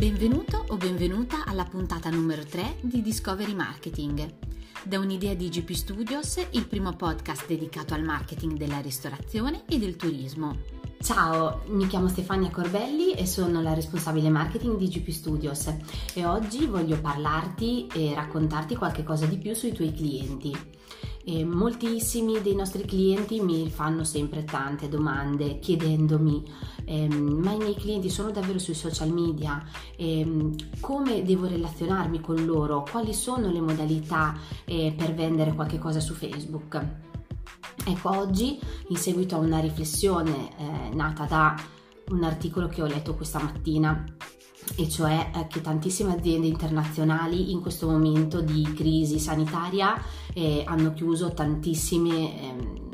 Benvenuto o benvenuta alla puntata numero 3 di Discovery Marketing. Da un'idea di GP Studios, il primo podcast dedicato al marketing della ristorazione e del turismo. Ciao, mi chiamo Stefania Corbelli e sono la responsabile marketing di GP Studios e oggi voglio parlarti e raccontarti qualche cosa di più sui tuoi clienti. E moltissimi dei nostri clienti mi fanno sempre tante domande chiedendomi ma i miei clienti sono davvero sui social media? Come devo relazionarmi con loro? Quali sono le modalità per vendere qualche cosa su Facebook? Ecco, oggi, in seguito a una riflessione nata da un articolo che ho letto questa mattina, e cioè che tantissime aziende internazionali in questo momento di crisi sanitaria hanno chiuso tantissime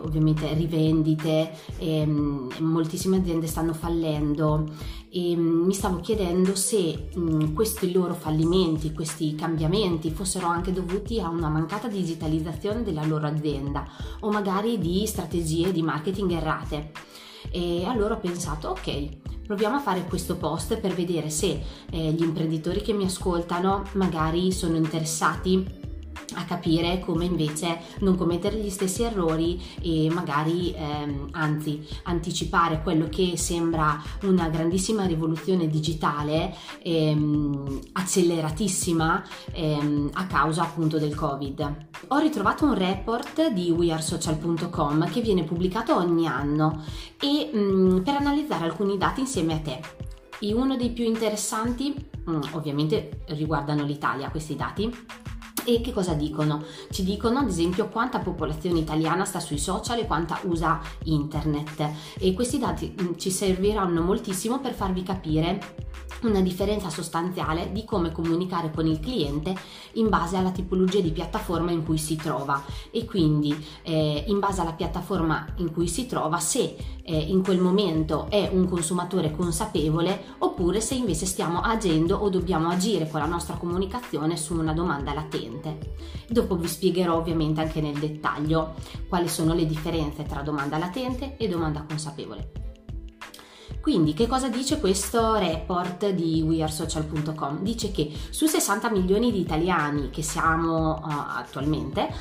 ovviamente rivendite, moltissime aziende stanno fallendo e mi stavo chiedendo se questi loro fallimenti, questi cambiamenti fossero anche dovuti a una mancata digitalizzazione della loro azienda o magari di strategie di marketing errate. E allora ho pensato, ok, proviamo a fare questo post per vedere se gli imprenditori che mi ascoltano magari sono interessati a capire come invece non commettere gli stessi errori e magari anzi anticipare quello che sembra una grandissima rivoluzione digitale acceleratissima a causa appunto del Covid. Ho ritrovato un report di WeAreSocial.com che viene pubblicato ogni anno e per analizzare alcuni dati insieme a te. E uno dei più interessanti ovviamente riguardano l'Italia, questi dati. E che cosa dicono? Ci dicono ad esempio quanta popolazione italiana sta sui social e quanta usa internet, e questi dati ci serviranno moltissimo per farvi capire una differenza sostanziale di come comunicare con il cliente in base alla tipologia di piattaforma in cui si trova, e quindi in base alla piattaforma in cui si trova, se in quel momento è un consumatore consapevole oppure se invece stiamo agendo o dobbiamo agire con la nostra comunicazione su una domanda latente. Dopo vi spiegherò ovviamente anche nel dettaglio quali sono le differenze tra domanda latente e domanda consapevole. Quindi che cosa dice questo report di WeAreSocial.com? Dice che su 60 milioni di italiani che siamo attualmente,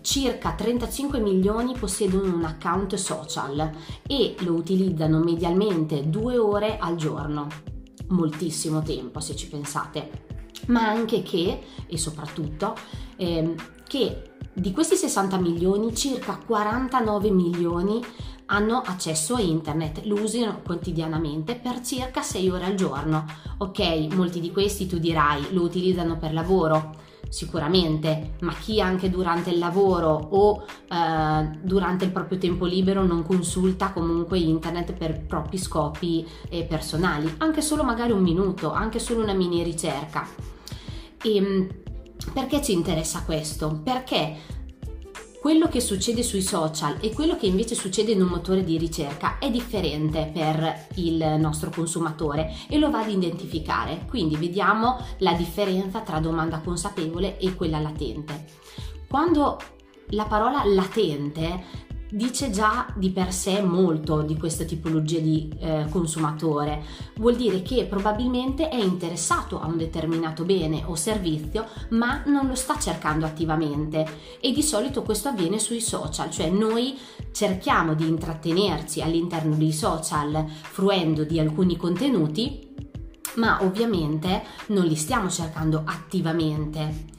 circa 35 milioni possiedono un account social e lo utilizzano medialmente 2 ore al giorno. Moltissimo tempo se ci pensate. Ma anche che, e soprattutto, che di questi 60 milioni circa 49 milioni hanno accesso a internet, lo usano quotidianamente per circa 6 ore al giorno. Ok, molti di questi, tu dirai, lo utilizzano per lavoro, sicuramente, ma chi anche durante il lavoro o durante il proprio tempo libero non consulta comunque internet per propri scopi personali, anche solo magari un minuto, anche solo una mini ricerca. E perché ci interessa questo? Perché quello che succede sui social e quello che invece succede in un motore di ricerca è differente per il nostro consumatore e lo va ad identificare. Quindi vediamo la differenza tra domanda consapevole e quella latente. Quando la parola latente dice già di per sé molto di questa tipologia di consumatore, vuol dire che probabilmente è interessato a un determinato bene o servizio ma non lo sta cercando attivamente, e di solito questo avviene sui social, cioè noi cerchiamo di intrattenerci all'interno dei social fruendo di alcuni contenuti ma ovviamente non li stiamo cercando attivamente.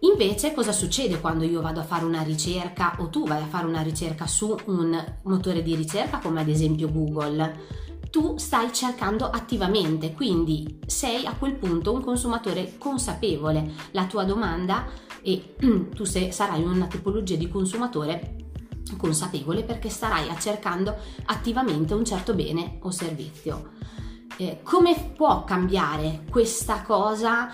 Invece cosa succede quando io vado a fare una ricerca o tu vai a fare una ricerca su un motore di ricerca come ad esempio Google? Tu stai cercando attivamente, quindi sei a quel punto un consumatore consapevole. La tua domanda e tu sarai una tipologia di consumatore consapevole perché starai cercando attivamente un certo bene o servizio. Come può cambiare questa cosa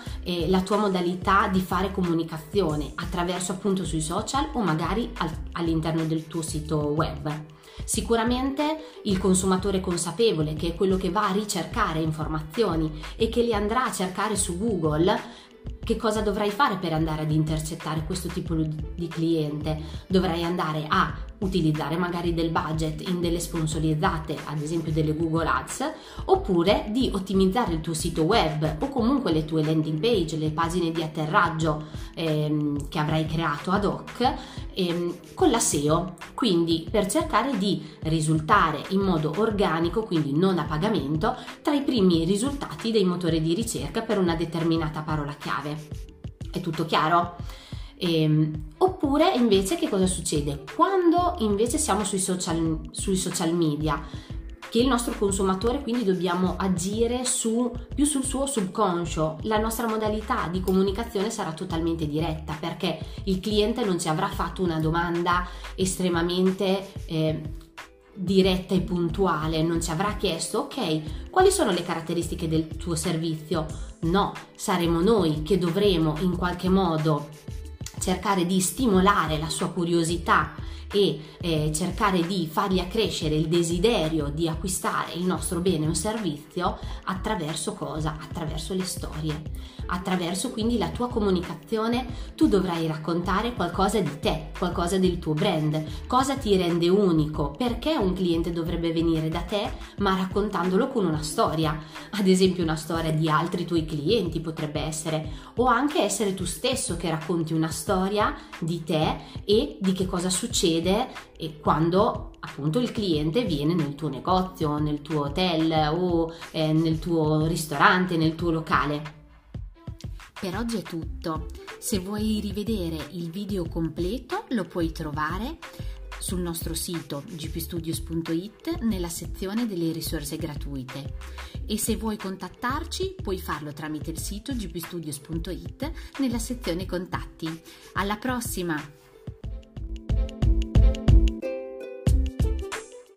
la tua modalità di fare comunicazione attraverso appunto sui social o magari all'interno del tuo sito web? Sicuramente il consumatore consapevole, che è quello che va a ricercare informazioni e che le andrà a cercare su Google, che cosa dovrai fare per andare ad intercettare questo tipo di cliente? Dovrai andare a utilizzare magari del budget in delle sponsorizzate, ad esempio delle Google Ads, oppure di ottimizzare il tuo sito web o comunque le tue landing page, le pagine di atterraggio che avrai creato ad hoc con la SEO, quindi per cercare di risultare in modo organico, quindi non a pagamento, tra i primi risultati dei motori di ricerca per una determinata parola chiave. È tutto chiaro? Oppure invece che cosa succede? Quando invece siamo sui social media, che il nostro consumatore, quindi dobbiamo agire più sul suo subconscio, la nostra modalità di comunicazione sarà totalmente diretta, perché il cliente non ci avrà fatto una domanda estremamente diretta e puntuale, non ci avrà chiesto: ok, quali sono le caratteristiche del tuo servizio? No, saremo noi che dovremo in qualche modo cercare di stimolare la sua curiosità e cercare di fargli accrescere il desiderio di acquistare il nostro bene o servizio attraverso cosa? Attraverso le storie, attraverso quindi la tua comunicazione. Tu dovrai raccontare qualcosa di te, qualcosa del tuo brand, cosa ti rende unico, perché un cliente dovrebbe venire da te, ma raccontandolo con una storia, ad esempio una storia di altri tuoi clienti potrebbe essere, o anche essere tu stesso che racconti una storia di te e di che cosa succede e quando appunto il cliente viene nel tuo negozio, nel tuo hotel o nel tuo ristorante, nel tuo locale. Per oggi è tutto. Se vuoi rivedere il video completo lo puoi trovare sul nostro sito gpstudios.it nella sezione delle risorse gratuite, e se vuoi contattarci puoi farlo tramite il sito gpstudios.it nella sezione contatti. Alla prossima!